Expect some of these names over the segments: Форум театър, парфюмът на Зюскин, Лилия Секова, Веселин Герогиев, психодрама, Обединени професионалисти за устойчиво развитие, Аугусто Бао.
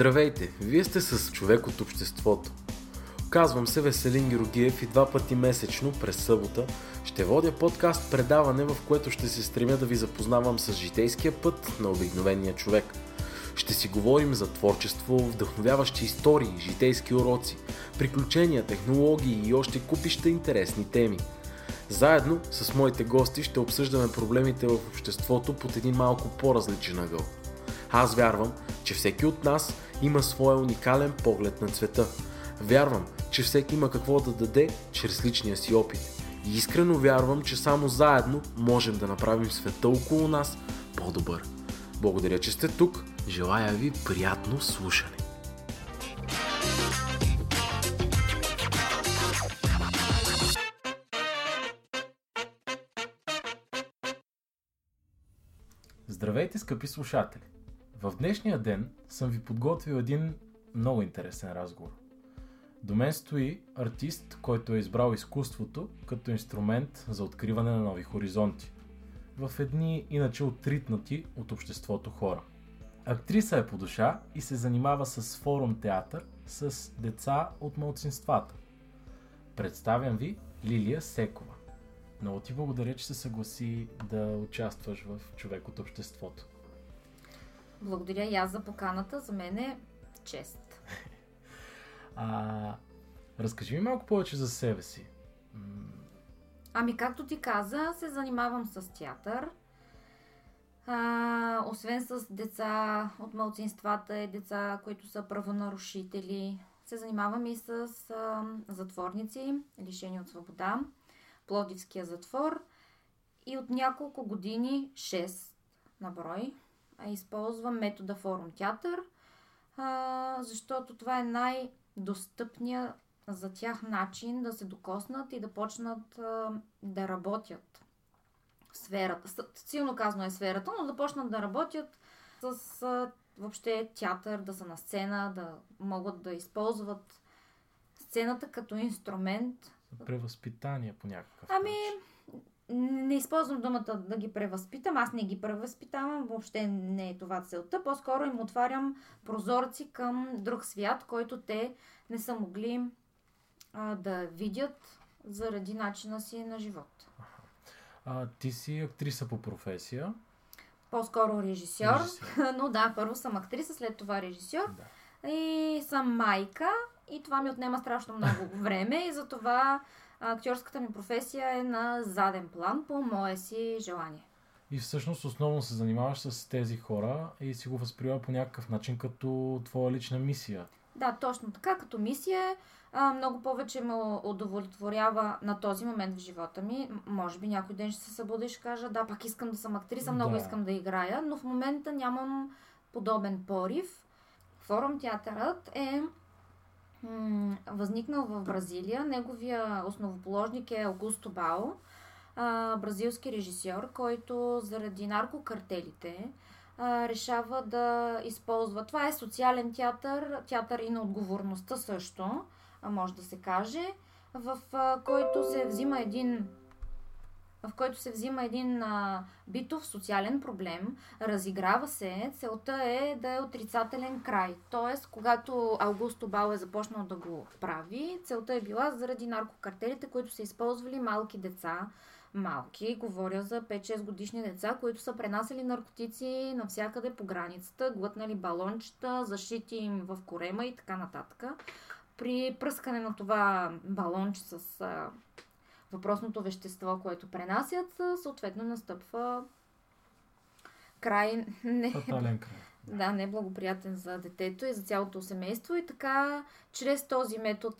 Здравейте! Вие сте с Човек от обществото. Казвам се Веселин Герогиев и 2 пъти месечно, през събота, ще водя подкаст предаване, в което ще се стремя да ви запознавам с житейския път на обикновения човек. Ще си говорим за творчество, вдъхновяващи истории, житейски уроци, приключения, технологии и още купища интересни теми. Заедно с моите гости ще обсъждаме проблемите в обществото под един малко по-различен ъгъл. Аз вярвам, че всеки от нас има своя уникален поглед на света. Вярвам, че всеки има какво да даде чрез личния си опит. И искрено вярвам, че само заедно можем да направим света около нас по-добър. Благодаря, че сте тук. Желая ви приятно слушане. Здравейте, скъпи слушатели! В днешния ден съм ви подготвил един много интересен разговор. До мен стои артист, който е избрал изкуството като инструмент за откриване на нови хоризонти в едни иначе отритнати от обществото хора. Актриса е по душа и се занимава с форум театър с деца от малцинствата. Представям ви Лилия Секова. Много ти благодаря, че се съгласи да участваш в Човек от обществото. Благодаря и аз за поканата. За мен е чест. Разкажи ми малко повече за себе си. Както ти каза, се занимавам с театър. Освен с деца от малцинствата и деца, които са правонарушители, се занимавам и с затворници, лишени от свобода, Пловдивския затвор, и от няколко години, 6 на брой, използвам метода форум театър, защото това е най-достъпният за тях начин да се докоснат и да почнат да работят в сферата. Силно казано е сферата, но да почнат да работят с въобще театър, да са на сцена, да могат да използват сцената като инструмент. Превъзпитание по някакъв начин. Не използвам думата да ги превъзпитам, аз не ги превъзпитавам, въобще не е това целта. По-скоро им отварям прозорци към друг свят, който те не са могли да видят заради начина си на живот. Ти си актриса по професия? По-скоро режисьор. Но да, първо съм актриса, след това режисьор. Да. И съм майка и това ми отнема страшно много време и затова актьорската ми професия е на заден план по мое си желание. И всъщност основно се занимаваш с тези хора и си го възприема по някакъв начин като твоя лична мисия. Да, точно така. Като мисия много повече ме удовлетворява на този момент в живота ми. Може би някой ден ще се събуда и ще кажа, да, пак искам да съм актриса, много искам да играя, но в момента нямам подобен порив. Форум театърът е възникнал в Бразилия. Неговия основоположник е Аугусто Бао, бразилски режисьор, който заради наркокартелите решава да използва. Това е социален театър, театър и на отговорността също, може да се каже, в който се взима един битов социален проблем, разиграва се, целта е да е отрицателен край. Тоест, когато Аугусто Бао е започнал да го прави, целта е била заради наркокартелите, които са използвали малки деца. Малки, говоря за 5-6 годишни деца, които са пренасяли наркотици навсякъде по границата, глътнали балончета, зашити им в корема и така нататък. При пръскане на това балонче с въпросното вещество, което пренасят, съответно настъпва край. Фатален край. Да, неблагоприятен за детето и за цялото семейство. И така, чрез този метод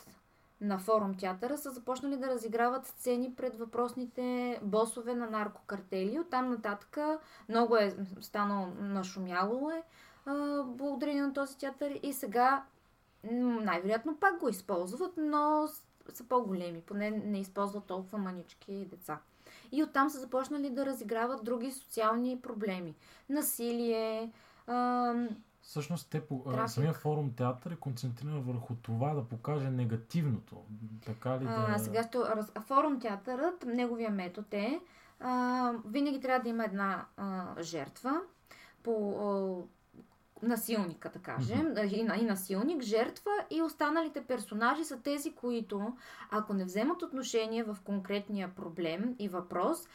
на форум театъра са започнали да разиграват сцени пред въпросните босове на наркокартели. Оттам нататък много е станало, нашумяло е благодарение на този театър и сега най-вероятно пак го използват, но са по-големи, поне не използват толкова манички деца. И оттам са започнали да разиграват други социални проблеми. Насилие, всъщност самия форум театър е концентриран върху това да покаже негативното. Така ли да... Форум театърът, неговия метод е винаги трябва да има една жертва по насилника, да кажем, и насилник, жертва и останалите персонажи са тези, които, ако не вземат отношение в конкретния проблем и въпрос,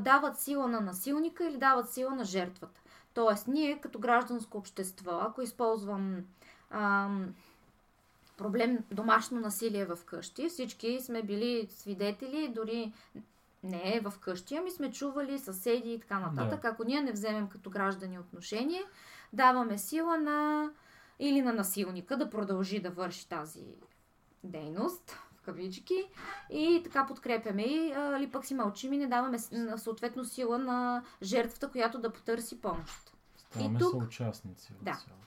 дават сила на насилника или дават сила на жертвата. Тоест, ние като гражданско общество, ако използвам проблем домашно насилие в къщи, всички сме били свидетели, дори не в къщи, ами сме чували съседи и така нататък. Да. Ако ние не вземем като граждани отношение, даваме сила на или на насилника да продължи да върши тази дейност, в кавички, и така подкрепяме или пък си мълчим и не даваме съответно сила на жертвата, която да потърси помощ. Ставаме съучастници в цялото.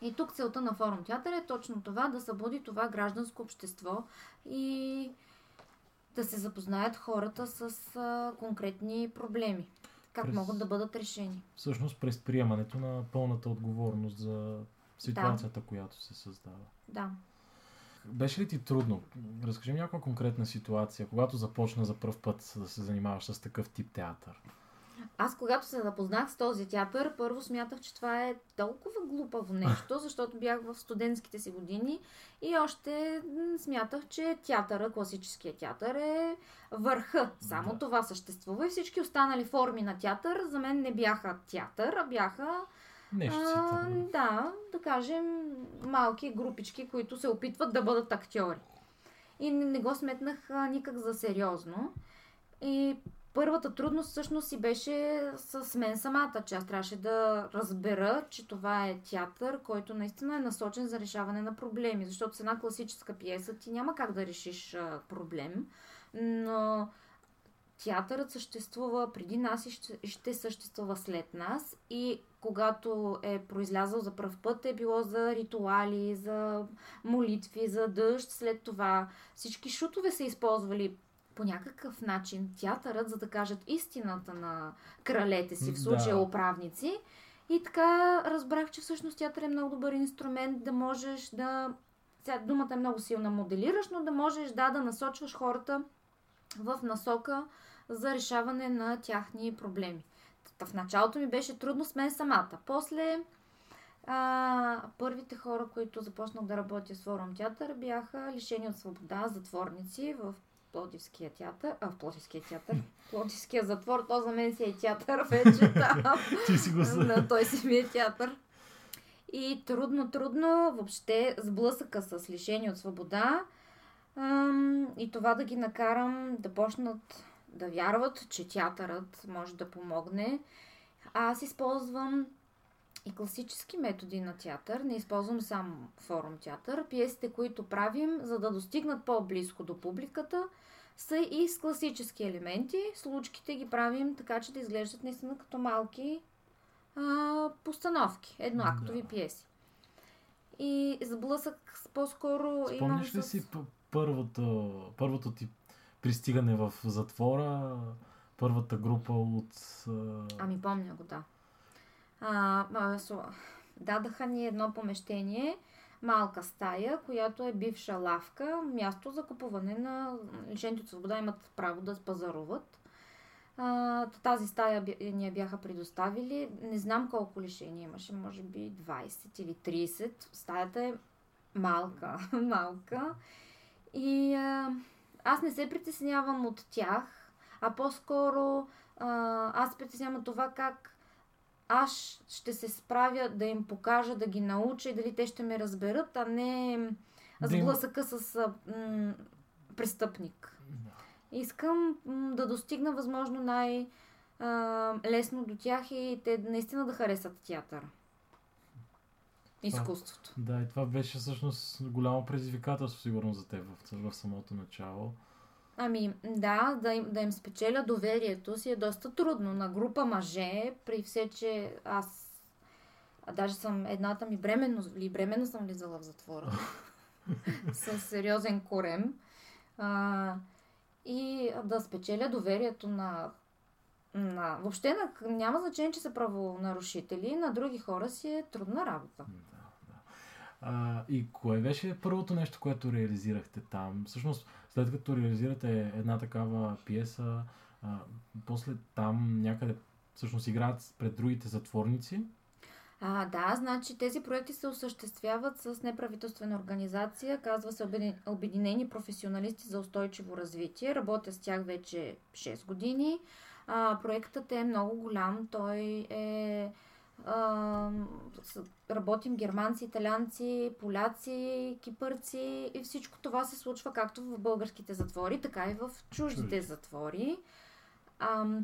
И тук целта на Форум театър е точно това, да събуди това гражданско общество и да се запознаят хората с конкретни проблеми. Как могат да бъдат решени. Всъщност през приемането на пълната отговорност за ситуацията, която се създава. Да. Беше ли ти трудно? Разкажи ми някаква конкретна ситуация, когато започна за пръв път да се занимаваш с такъв тип театър. Аз, когато се запознах с този театър, първо смятах, че това е толкова глупаво нещо, защото бях в студентските си години и още смятах, че театъра, класическия театър е върха. Само това съществува и всички останали форми на театър за мен не бяха театър, а бяха да кажем, малки групички, които се опитват да бъдат актьори. И не го сметнах никак за сериозно. И първата трудност всъщност си беше с мен самата, че аз трябваше да разбера, че това е театър, който наистина е насочен за решаване на проблеми. Защото с една класическа пиеса ти няма как да решиш проблем, но театърът съществува преди нас и ще съществува след нас. И когато е произлязъл за пръв път, е било за ритуали, за молитви, за дъжд. След това всички шутове са използвали по някакъв начин театърът, за да кажат истината на кралете си, в случая управници. И така разбрах, че всъщност театър е много добър инструмент да можеш да... Сега думата е много силна, моделираш, но да можеш да насочваш хората в насока за решаване на тяхни проблеми. В началото ми беше трудно с мен самата. После първите хора, които започнах да работя с Форум театър, бяха лишени от свобода, затворници в Пловдивския театър, Пловдивския затвор, то за мен си е театър вече там. Той си ми е театър. И трудно, въобще сблъсъка с лишение от свобода и това да ги накарам да почнат да вярват, че театърът може да помогне. Аз използвам и класически методи на театър, не използвам само Форум театър. Пиесите, които правим, за да достигнат по-близко до публиката, са и с класически елементи. Случките ги правим така, че да изглеждат наистина като малки постановки, едноактови пиеси. И сблъсък по-скоро... Спомниш ли си първото ти пристигане в затвора, първата група от... Ами помня го, да. Дадаха ни едно помещение, малка стая, която е бивша лавка, място за купуване на лишените от свобода, имат право да пазаруват. Тази стая ни я бяха предоставили. Не знам колко лишения имаше, може би 20 или 30. Стаята е малка. И аз не се притеснявам от тях, а по-скоро аз притеснявам това как аз ще се справя да им покажа, да ги науча и дали те ще ме разберат, а не сблъсъка с престъпник. Искам да достигна възможно най-лесно до тях и те наистина да харесат театъра. Изкуството. Да, и това беше всъщност голямо предизвикателство сигурно за теб в самото начало. Ами да им спечеля доверието си е доста трудно. На група мъже, при все, че аз даже съм едната ми бременно съм влизала в затвора с сериозен корем. И да спечеля доверието на... Въобще няма значение, че са правонарушители, на други хора си е трудна работа. И кое беше първото нещо, което реализирахте там? Всъщност, след като реализирате една такава пиеса, после там някъде всъщност играят пред другите затворници? Да, значи тези проекти се осъществяват с неправителствена организация, казва се Обединени професионалисти за устойчиво развитие. Работя с тях вече 6 години. Проектът е много голям, той е... Работим германци, италианци, поляци, кипърци и всичко това се случва както в българските затвори, така и в чуждите затвори.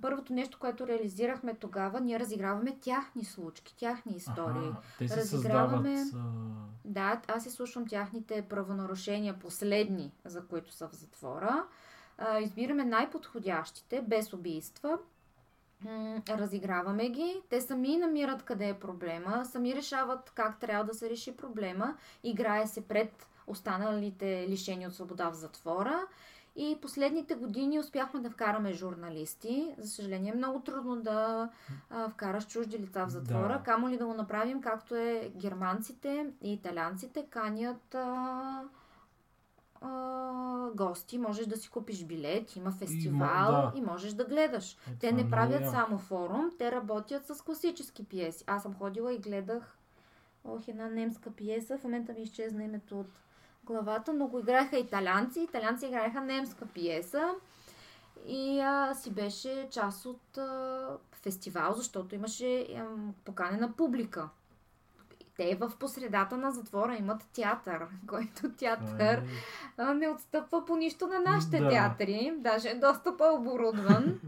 Първото нещо, което реализирахме тогава, ние разиграваме тяхни случки, тяхни истории. Те се създават... Да, аз изслушвам тяхните правонарушения, последни, за които са в затвора. Избираме най-подходящите, без убийства. Разиграваме ги, те сами намират къде е проблема, сами решават как трябва да се реши проблема, играе се пред останалите лишени от свобода в затвора. И последните години успяхме да вкараме журналисти. За съжаление, е много трудно да вкараш чужди лица в затвора. Да. Камо ли да го направим, както е германците и италианците канят гости. Можеш да си купиш билет, има фестивал и можеш да гледаш. Те не правят само форум, те работят с класически пиеси. Аз съм ходила и гледах една немска пиеса. В момента ми изчезна името от главата, но го играеха италианци. Италианци играеха немска пиеса и си беше част от фестивал, защото имаше поканена публика. Те в посредата на затвора имат театър, който театър не отстъпва по нищо на нашите театри. Даже е доста по-оборудван.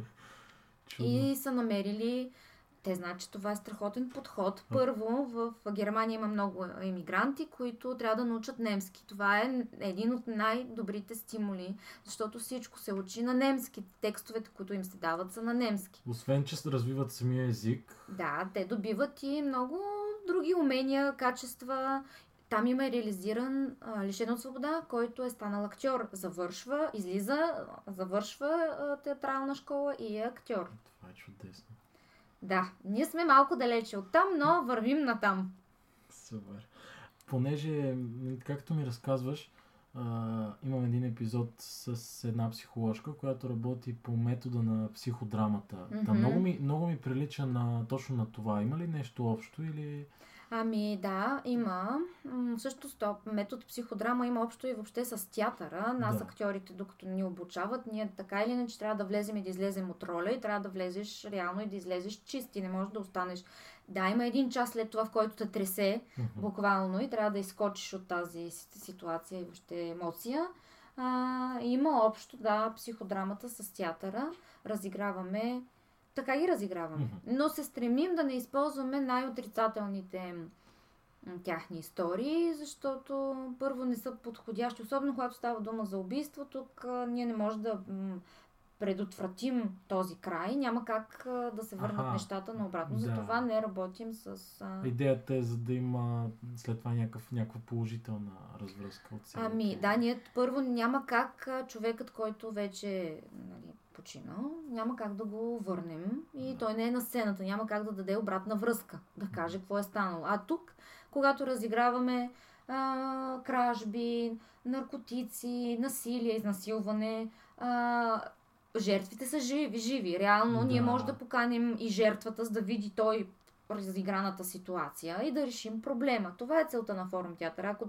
И са намерили... Те знаят, че това е страхотен подход. Първо, в Германия има много емигранти, които трябва да научат немски. Това е един от най-добрите стимули, защото всичко се учи на немски. Текстовете, които им се дават, са на немски. Освен, че развиват самия език. Да, те добиват и много други умения, качества. Там има реализиран лишен от свобода, който е станал актьор. Завършва, излиза, завършва театрална школа и е актьор. Това е чудесно. Да, ние сме малко далече от там, но вървим на там. Супер. Понеже, както ми разказваш, имам един епизод с една психоложка, която работи по метода на психодрамата. Mm-hmm. Да, много ми прилича точно на това. Има ли нещо общо или... Ами да, има. Също метод психодрама има общо и въобще с театъра. Нас актьорите, докато ни обучават, ние така или иначе трябва да влезем и да излезем от роля и трябва да влезеш реално и да излезеш чист и не можеш да останеш. Да, има един час след това, в който те тресе буквално и трябва да изкочиш от тази ситуация и въобще емоция. Има общо, психодрамата с театъра. Така ги разиграваме. Но се стремим да не използваме най-отрицателните тяхни истории, защото първо не са подходящи. Особено когато става дума за убийство, тук ние не можем да предотвратим този край. Няма как да се върнат нещата наобратно. Затова не работим с... Идеята е, за да има след това някаква положителна развръзка от сега. Ние първо няма как човекът, който вече... починал, няма как да го върнем и той не е на сцената, няма как да даде обратна връзка, да каже какво е станало. А тук, когато разиграваме кражби, наркотици, насилие, изнасилване, жертвите са живи. Реално ние може да поканим и жертвата, за да види той разиграната ситуация и да решим проблема. Това е целта на Форум театър. Ако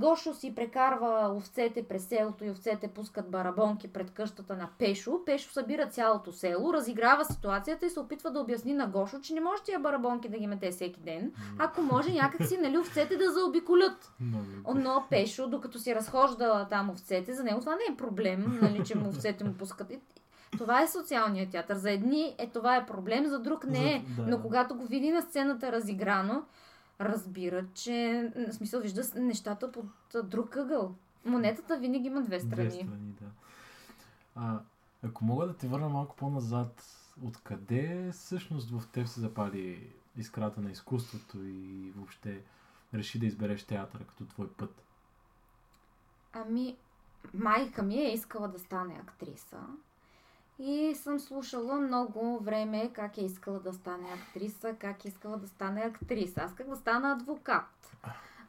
Гошо си прекарва овцете през селото и овцете пускат барабонки пред къщата на Пешо. Пешо събира цялото село, разиграва ситуацията и се опитва да обясни на Гошо, че не може тия барабонки да ги мете всеки ден, ако може някакси овцете да заобиколят. Но Пешо, докато си разхожда там овцете, за него това не е проблем, че му овцете му пускат. Това е социалният театър. За едни това е проблем, за друг не е. Но когато го види на сцената разиграно, разбира, че вижда нещата под друг ъгъл. Монетата винаги има две страни. Ако мога да те върна малко по-назад, откъде всъщност в теб се запали искрата на изкуството и въобще реши да избереш театъра като твой път? Майка ми е искала да стане актриса. И съм слушала много време как е искала да стане актриса, Аз исках да стана адвокат,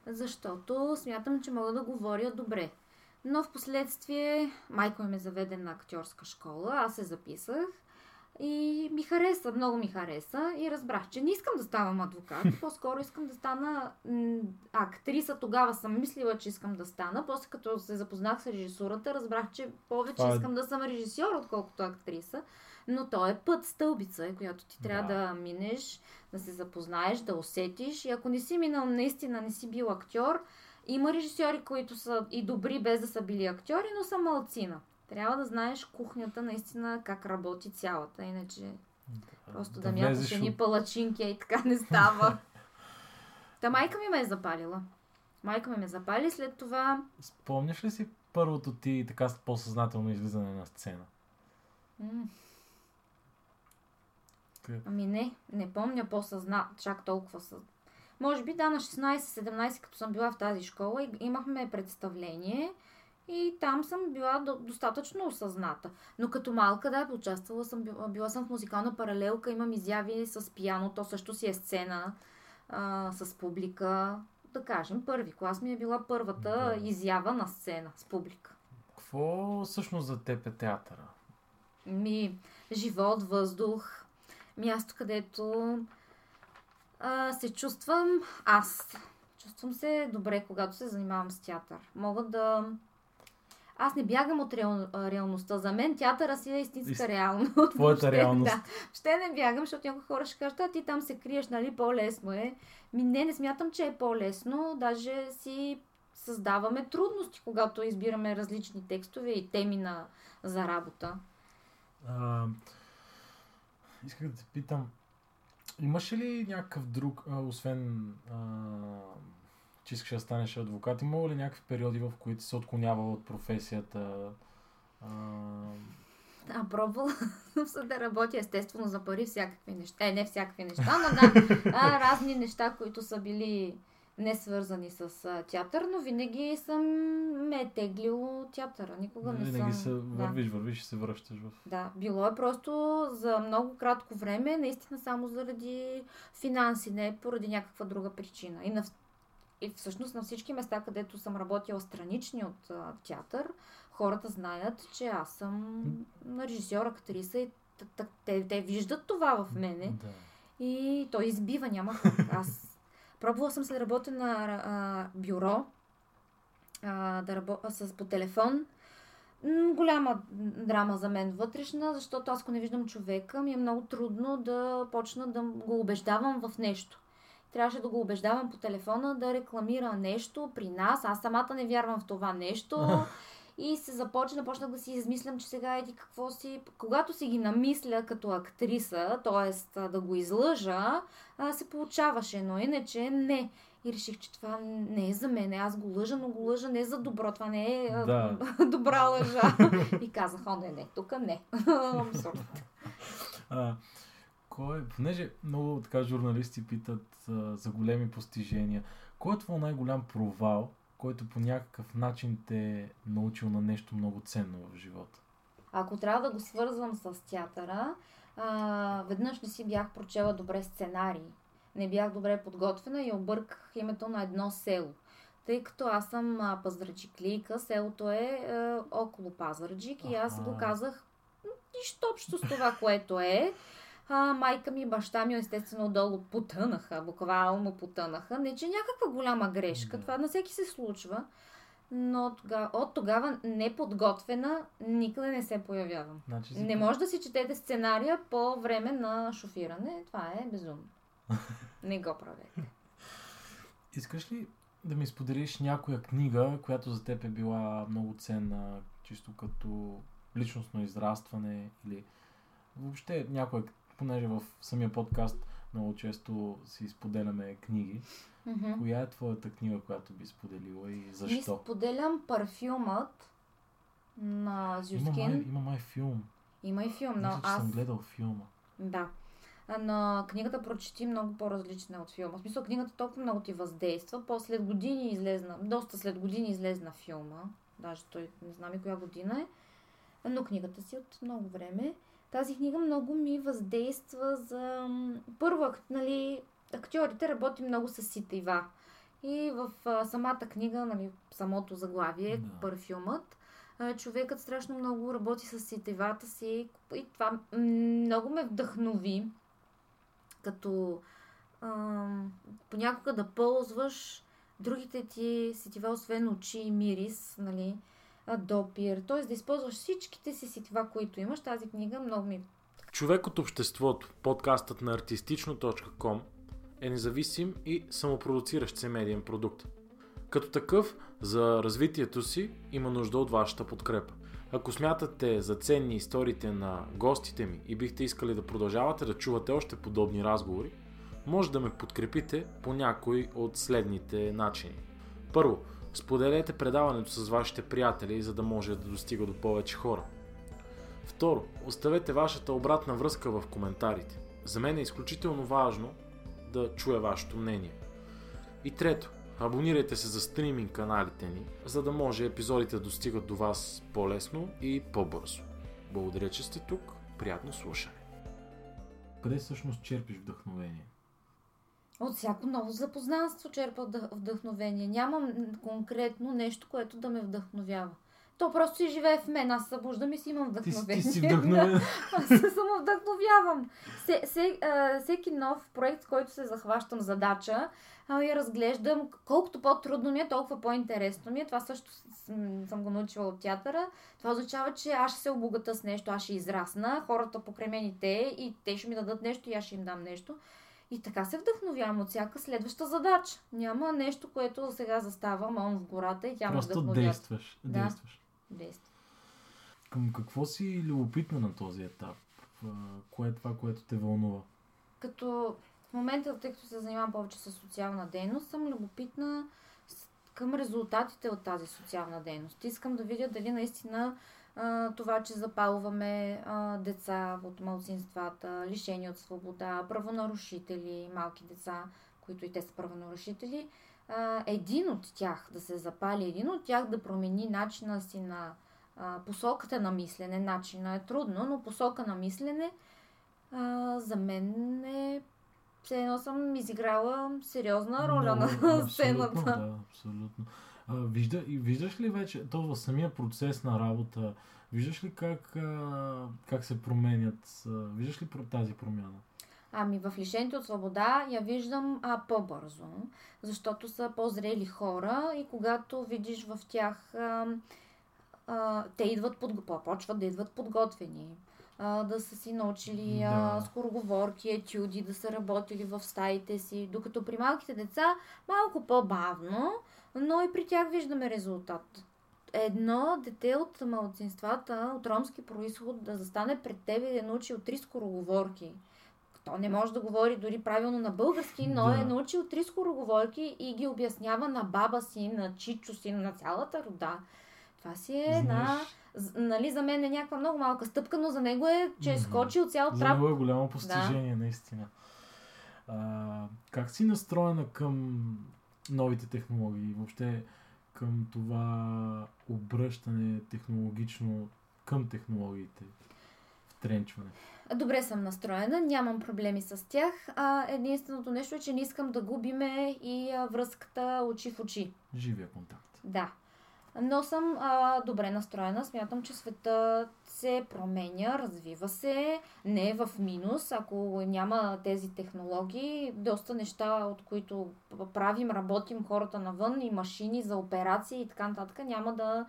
защото смятам, че мога да говоря добре. Но в последствие майка ми ме заведе на актьорска школа, аз се записах. И ми хареса, много ми хареса и разбрах, че не искам да ставам адвокат, по-скоро искам да стана актриса. Тогава съм мислила, че искам да стана, после като се запознах с режисурата, разбрах, че повече искам да съм режисьор, отколкото актриса. Но то е път, стълбица, която ти трябва да минеш, да се запознаеш, да усетиш. И ако не си минал, наистина не си бил актьор, има режисьори, които са и добри без да са били актьори, но са малцина. Трябва да знаеш кухнята наистина как работи цялата, иначе просто да мяташ едни палачинки и така не става. Та майка ми ме е запалила. Майка ми ме запали, след това... Спомняш ли си първото ти така по-съзнателно излизане на сцена? Ами не помня по-съзнателно, чак толкова Може би да, на 16-17, като съм била в тази школа, имахме представление... И там съм била достатъчно осъзната. Но като малка, участвала съм, била съм в музикална паралелка, имам изяви с пиано, то също си е сцена, с публика. Да кажем, първи клас ми е била първата изява на сцена с публика. Какво всъщност за теб е театъра? Живот, въздух, място, където се чувствам аз. Чувствам се добре, когато се занимавам с театър. Аз не бягам от реалността. За мен театъра си е истинска реалност. Твоята реалност. Да. Ще не бягам, защото някои хора ще кажат, ти там се криеш, нали, по-лесно е. Не смятам, че е по-лесно. Даже си създаваме трудности, когато избираме различни текстове и теми за работа. Исках да те питам, имаше ли някакъв друг, освен... че искаш да станеш адвокат, имало ли някакви периоди, в които се отклонявала от професията? Пробвала съм да работя, естествено, за пари всякакви неща. Не всякакви неща, но разни неща, които са били не свързани с театър, но винаги ме е теглило театъра. Никога не съм... Винаги се вървиш и се връщаш в... Да, било е просто за много кратко време, наистина само заради финанси, не поради някаква друга причина. И всъщност на всички места, където съм работила странични от театър, хората знаят, че аз съм режисьор, актриса и те виждат това в мене. Да. И той избива, няма как. Аз пробвала съм се да работя на бюро, да работя по телефон. Голяма драма за мен вътрешна, защото аз, ако не виждам човека, ми е много трудно да почна да го убеждавам в нещо. Трябваше да го убеждавам по телефона да рекламира нещо при нас. Аз самата не вярвам в това нещо. И се започнах да си измислям, че сега еди какво си... Когато си ги намисля като актриса, т.е. да го излъжа, се получаваше, но иначе не. И реших, че това не е за мен. Аз го лъжа, но го лъжа не за добро. Това не е добра лъжа. И казах, не, тук не. Абсурдно. Понеже много така журналисти питат за големи постижения, кой е твой най-голям провал, който по някакъв начин те е научил на нещо много ценно в живота? Ако трябва да го свързвам с театъра, веднъж не си бях прочела добре сценарий. Не бях добре подготвена и обърках името на едно село. Тъй като аз съм пазарджиклийка, селото е около Пазарджик и аз го казах нищо общо с това, което е. Майка ми и баща ми, естествено, долу потънаха, буквално потънаха. Не, че някаква голяма грешка, това на всеки се случва, но от тогава неподготвена никъде не се появявам. Не може да си четете сценария по време на шофиране, това е безумно. Не го правете. Искаш ли да ми споделиш някоя книга, която за теб е била много ценна, чисто като личностно израстване или... Въобще някоя, понеже в самия подкаст много често си споделяме книги. Коя е твоята книга, която би споделила и защо? Ми споделям парфюмът на Зюскин. Има май филм. Има и филм, но аз съм гледал филма. Да. Но книгата прочети много по-различна от филма. В смисъл, книгата толкова много ти въздейства. Доста след години излезна филма. Даже той не знам и коя година е. Но книгата си от много време. Тази книга много ми въздейства за... Първо, актьорите работи много с сетива. И в самата книга, самото заглавие, парфюмът, човекът страшно много работи с сетивата си и това много ме вдъхнови, като понякога да ползваш другите ти сетива, освен очи и мирис, нали, допир, т.е. да използваш всичките си сетива, които имаш. Тази книга много ми... Човек от обществото, подкастът на artistично.com е независим и самопродуциращ се медиен продукт. Като такъв, за развитието си има нужда от вашата подкрепа. Ако смятате за ценни историите на гостите ми и бихте искали да продължавате да чувате още подобни разговори, може да ме подкрепите по някой от следните начини. Първо, споделете предаването с вашите приятели, за да може да достига до повече хора. Второ, оставете вашата обратна връзка в коментарите. За мен е изключително важно да чуя вашето мнение. И трето, абонирайте се за стриминг каналите ни, за да може епизодите да достигат до вас по-лесно и по-бързо. Благодаря, че сте тук. Приятно слушане. Къде всъщност черпиш вдъхновение? От всяко ново запознанство черпа вдъхновение. Нямам конкретно нещо, което да ме вдъхновява. То просто си живее в мен. Аз събуждам и си имам вдъхновение. Ти си вдъхновен. Аз се самовдъхновявам. Всеки нов проект, който се захващам задача, я разглеждам. Колкото по-трудно ми е, толкова по-интересно ми е. Това също съм го научила от театъра. Това означава, че аз ще се обогата с нещо, аз ще израсна. Хората покрай мен и те, и те ще ми дадат нещо, и аз ще им дам нещо. И така се вдъхновявам от всяка следваща задача. Няма нещо, което сега заставам он в гората и тя ме вдъхновява. Просто действаш. Да. Действаш. Към какво си любопитна на този етап? Кое е това, което те вълнува? Като в момента, тъй като се занимавам повече с социална дейност, съм любопитна към резултатите от тази социална дейност. Искам да видя дали наистина това, че запалваме деца от малцинствата, лишени от свобода, правонарушители, малки деца, които и те са правонарушители, един от тях да се запали, един от тях да промени начина си на посоката на мислене. Начина е трудно, но посока на мислене за мен е... Все едно съм изиграла сериозна роля на сцената. Да, абсолютно. Виждаш ли вече, то в самия процес на работа, виждаш ли как се променят, виждаш ли тази промяна? Ами в лишените от свобода я виждам по-бързо, защото са по-зрели хора и когато видиш в тях, те идват почват да идват подготвени. Да са си научили скороговорки, етюди, да са работили в стаите си, докато при малките деца малко по-бавно, но и при тях виждаме резултат. Едно дете от малцинствата, от ромски произход, да застане пред тебе и да научи от 3 скороговорки. То не може да говори дори правилно на български, но е научил 3 скороговорки и ги обяснява на баба си, на чичо си, на цялата рода. Това си е една... Нали, за мен е някаква много малка стъпка, но за него е, че е скочил цял трап. За него е голямо постижение, наистина. Как си настроена към новите технологии? Въобще към това обръщане технологично към технологиите? Втренчване? Добре съм настроена, нямам проблеми с тях. Единственото нещо е, че не искам да губиме и връзката очи в очи. Живия контакт. Да. Но съм добре настроена. Смятам, че светът се променя, развива се, не е в минус. Ако няма тези технологии, доста неща, от които правим, работим хората навън и машини за операции и така нататък, няма да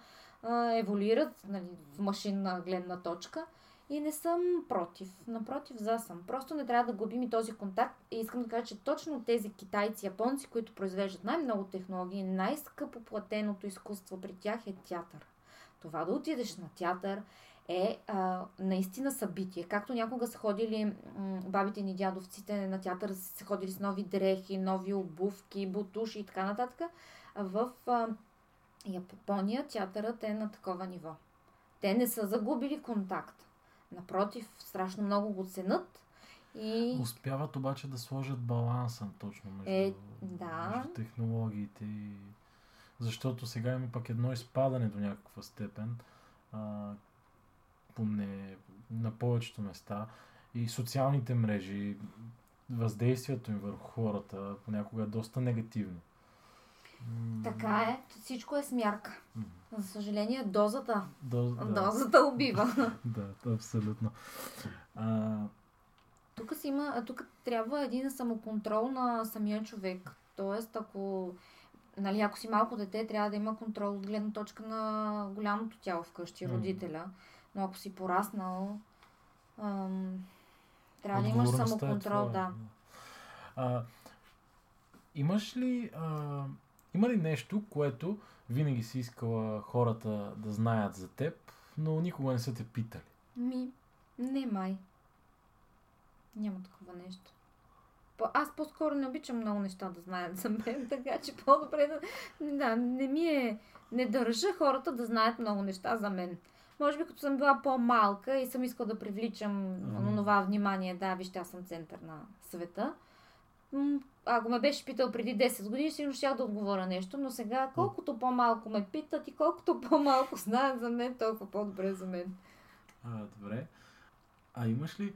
еволюират, нали, в машинна гледна точка. И не съм против. Напротив, за съм. Просто не трябва да губим и този контакт. И искам да кажа, че точно тези китайци, японци, които произвеждат най-много технологии, най-скъпо платеното изкуство при тях е театър. Това да отидеш на театър е наистина събитие. Както някога са ходили бабите ни, дядовците на театър, са ходили с нови дрехи, нови обувки, бутуши и така нататък. В Япония театърът е на такова ниво. Те не са загубили контакт. Напротив, страшно много го ценят и... Успяват обаче да сложат баланса точно между, между технологиите и... Защото сега има пък едно изпадане до някаква степен, поне на повечето места, и социалните мрежи, въздействието им върху хората понякога е доста негативно. Така е. Всичко е смярка. За съжаление, дозата убива. Да, абсолютно. Тук трябва един самоконтрол на самия човек. Тоест, ако си малко дете, трябва да има контрол от гледна точка на голямото тяло вкъщи, родителя. Но ако си пораснал, трябва да имаш самоконтрол. Да. Има ли нещо, което винаги си искала хората да знаят за теб, но никога не са те питали? Не май. Няма такова нещо. Аз по-скоро не обичам много неща да знаят за мен, така че по-добре не държа хората да знаят много неща за мен. Може би като съм била по-малка и съм искала да привличам това внимание, вижте, аз съм център на света. Ако ме беше питал преди 10 години, сигурно щях да отговоря нещо, но сега колкото по-малко ме питат и колкото по-малко знаят за мен, толкова по-добре за мен. Добре. А имаш ли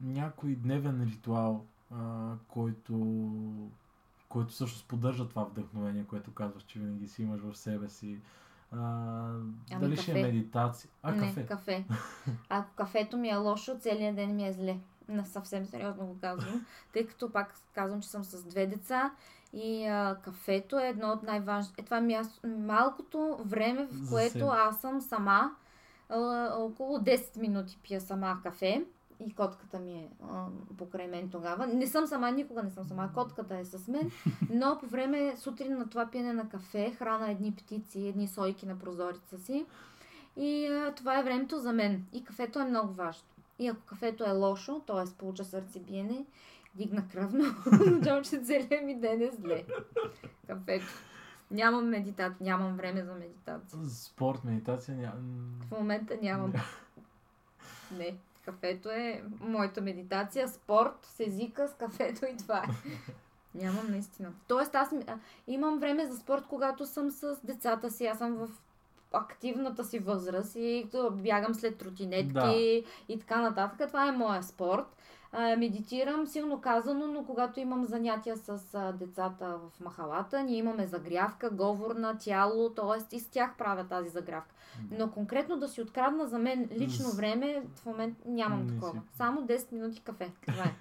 някой дневен ритуал, който всъщност поддържа това вдъхновение, което казваш, че винаги си имаш в себе си? Дали ще е медитация? Кафе. Ако кафето ми е лошо, целият ден ми е зле. Съвсем сериозно го казвам, тъй като пак казвам, че съм с 2 деца и кафето е едно от най-важните. Това е малкото време, в което аз съм сама. Около 10 минути пия сама кафе и котката ми е покрай мен тогава. Не съм сама, никога не съм сама. Котката е с мен, но по време сутрин на това пиене на кафе храна едни птици, едни сойки на прозореца си и това е времето за мен. И кафето е много важно. И ако кафето е лошо, т.е. получа сърцебиене, дигна кръвно, означава, че целият ми ден е зле. Кафето. Нямам медитация, нямам време за медитация. Спорт, медитация нямам. В момента нямам. Не, кафето е моята медитация, спорт с езика, с кафето и това е. Нямам наистина. Тоест аз имам време за спорт, когато съм с децата си, аз съм в активната си възраст и бягам след тротинетки и така нататък. Това е моя спорт. Медитирам, силно казано, но когато имам занятия с децата в махалата, ние имаме загрявка, говор на тяло, т.е. и с тях правя тази загрявка. Но конкретно да си открадна за мен лично време, в момент нямам такова. Само 10 минути кафе. Това е.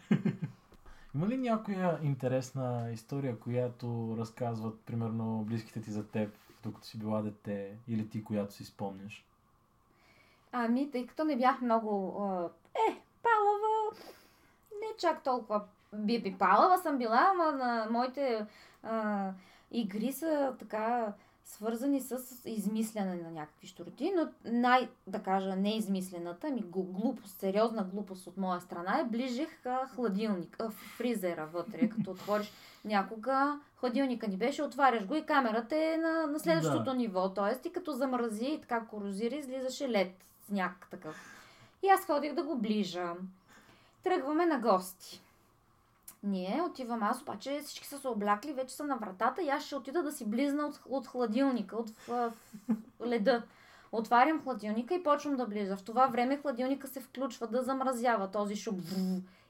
Има ли някоя интересна история, която разказват, примерно, близките ти за теб, докато си била дете, или ти, която си спомняш? Тъй като не бях много палава, не чак толкова би палава съм била, ама на моите игри са така свързани с измисляне на някакви щурти, но неизмислената ми глупост, сериозна глупост от моя страна е ближих фризера вътре, като отвориш някога хладилника ни беше, отваряш го и камерата е на следващото ниво, т.е. и като замрази и така корозира, излизаше лед, сняг такъв. И аз ходих да го ближа. Тръгваме на гости. Ние отивам аз, обаче всички са се облякли, вече са на вратата и аз ще отида да си близна от хладилника, от леда. Отварям хладилника и почвам да ближа. В това време хладилника се включва да замразява този шум.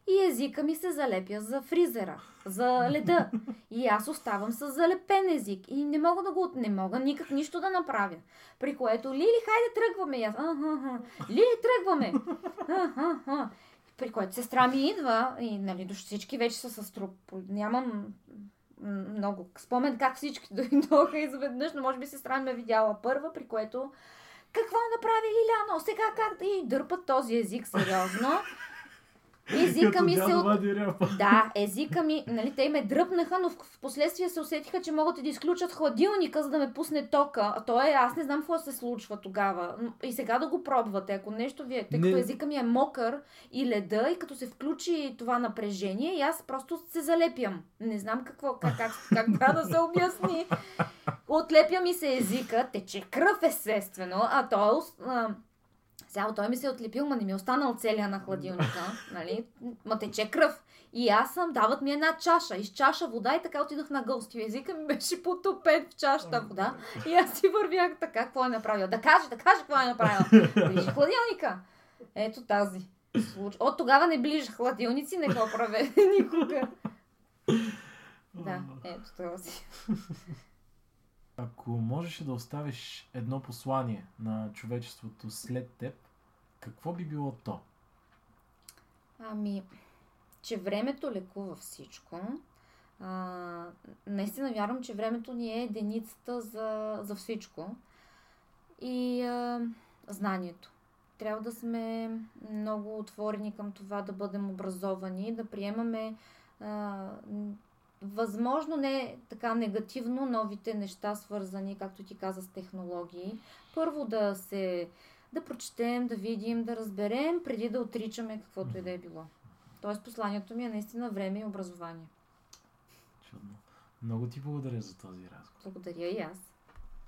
И езика ми се залепя за фризера, за леда. И аз оставам с залепен език. И не мога да го никак нищо да направя. При което, Лили, хайде тръгваме. И аз, Лили, тръгваме. При което сестра ми идва и всички вече са с труп. Нямам много спомен как всички дойдоха изведнъж, но може би сестра ми ме видяла първа, при което какво направи Лиляно? Сега как да ѝ дърпат този език сериозно? Езика ми се езика ми, те ме дръпнаха, но в последствие се усетиха, че могат да изключат хладилника, за да ме пусне тока. Аз не знам какво се случва тогава. И сега да го пробвате, ако нещо вие, като езика ми е мокър и леда, и като се включи това напрежение, и аз просто се залепям. Не знам как трябва да се обясни. Отлепя ми се езика, тече кръв естествено, Сега той ми се отлепил, не ми останал целия на хладилника, тече кръв. И аз дават ми една чаша, из чаша вода и така отидох на гости. Езика ми беше потопен в чашата вода и аз си вървях така, какво е направила. Да каже, какво е направила. Ближи хладилника. Ето тази случай. От тогава не ближа хладилници, не го праве никога. Ето това си. Ако можеше да оставиш едно послание на човечеството след теб, какво би било то? Ами, че времето лекува всичко. Наистина вярвам, че времето ни е единицата за всичко. И знанието. Трябва да сме много отворени към това, да бъдем образовани, да приемаме възможно не така негативно новите неща, свързани, както ти каза, с технологии. Първо да прочетем, да видим, да разберем, преди да отричаме каквото и да е било. Тоест посланието ми е наистина време и образование. Чудно. Много ти благодаря за този разговор. Благодаря и аз.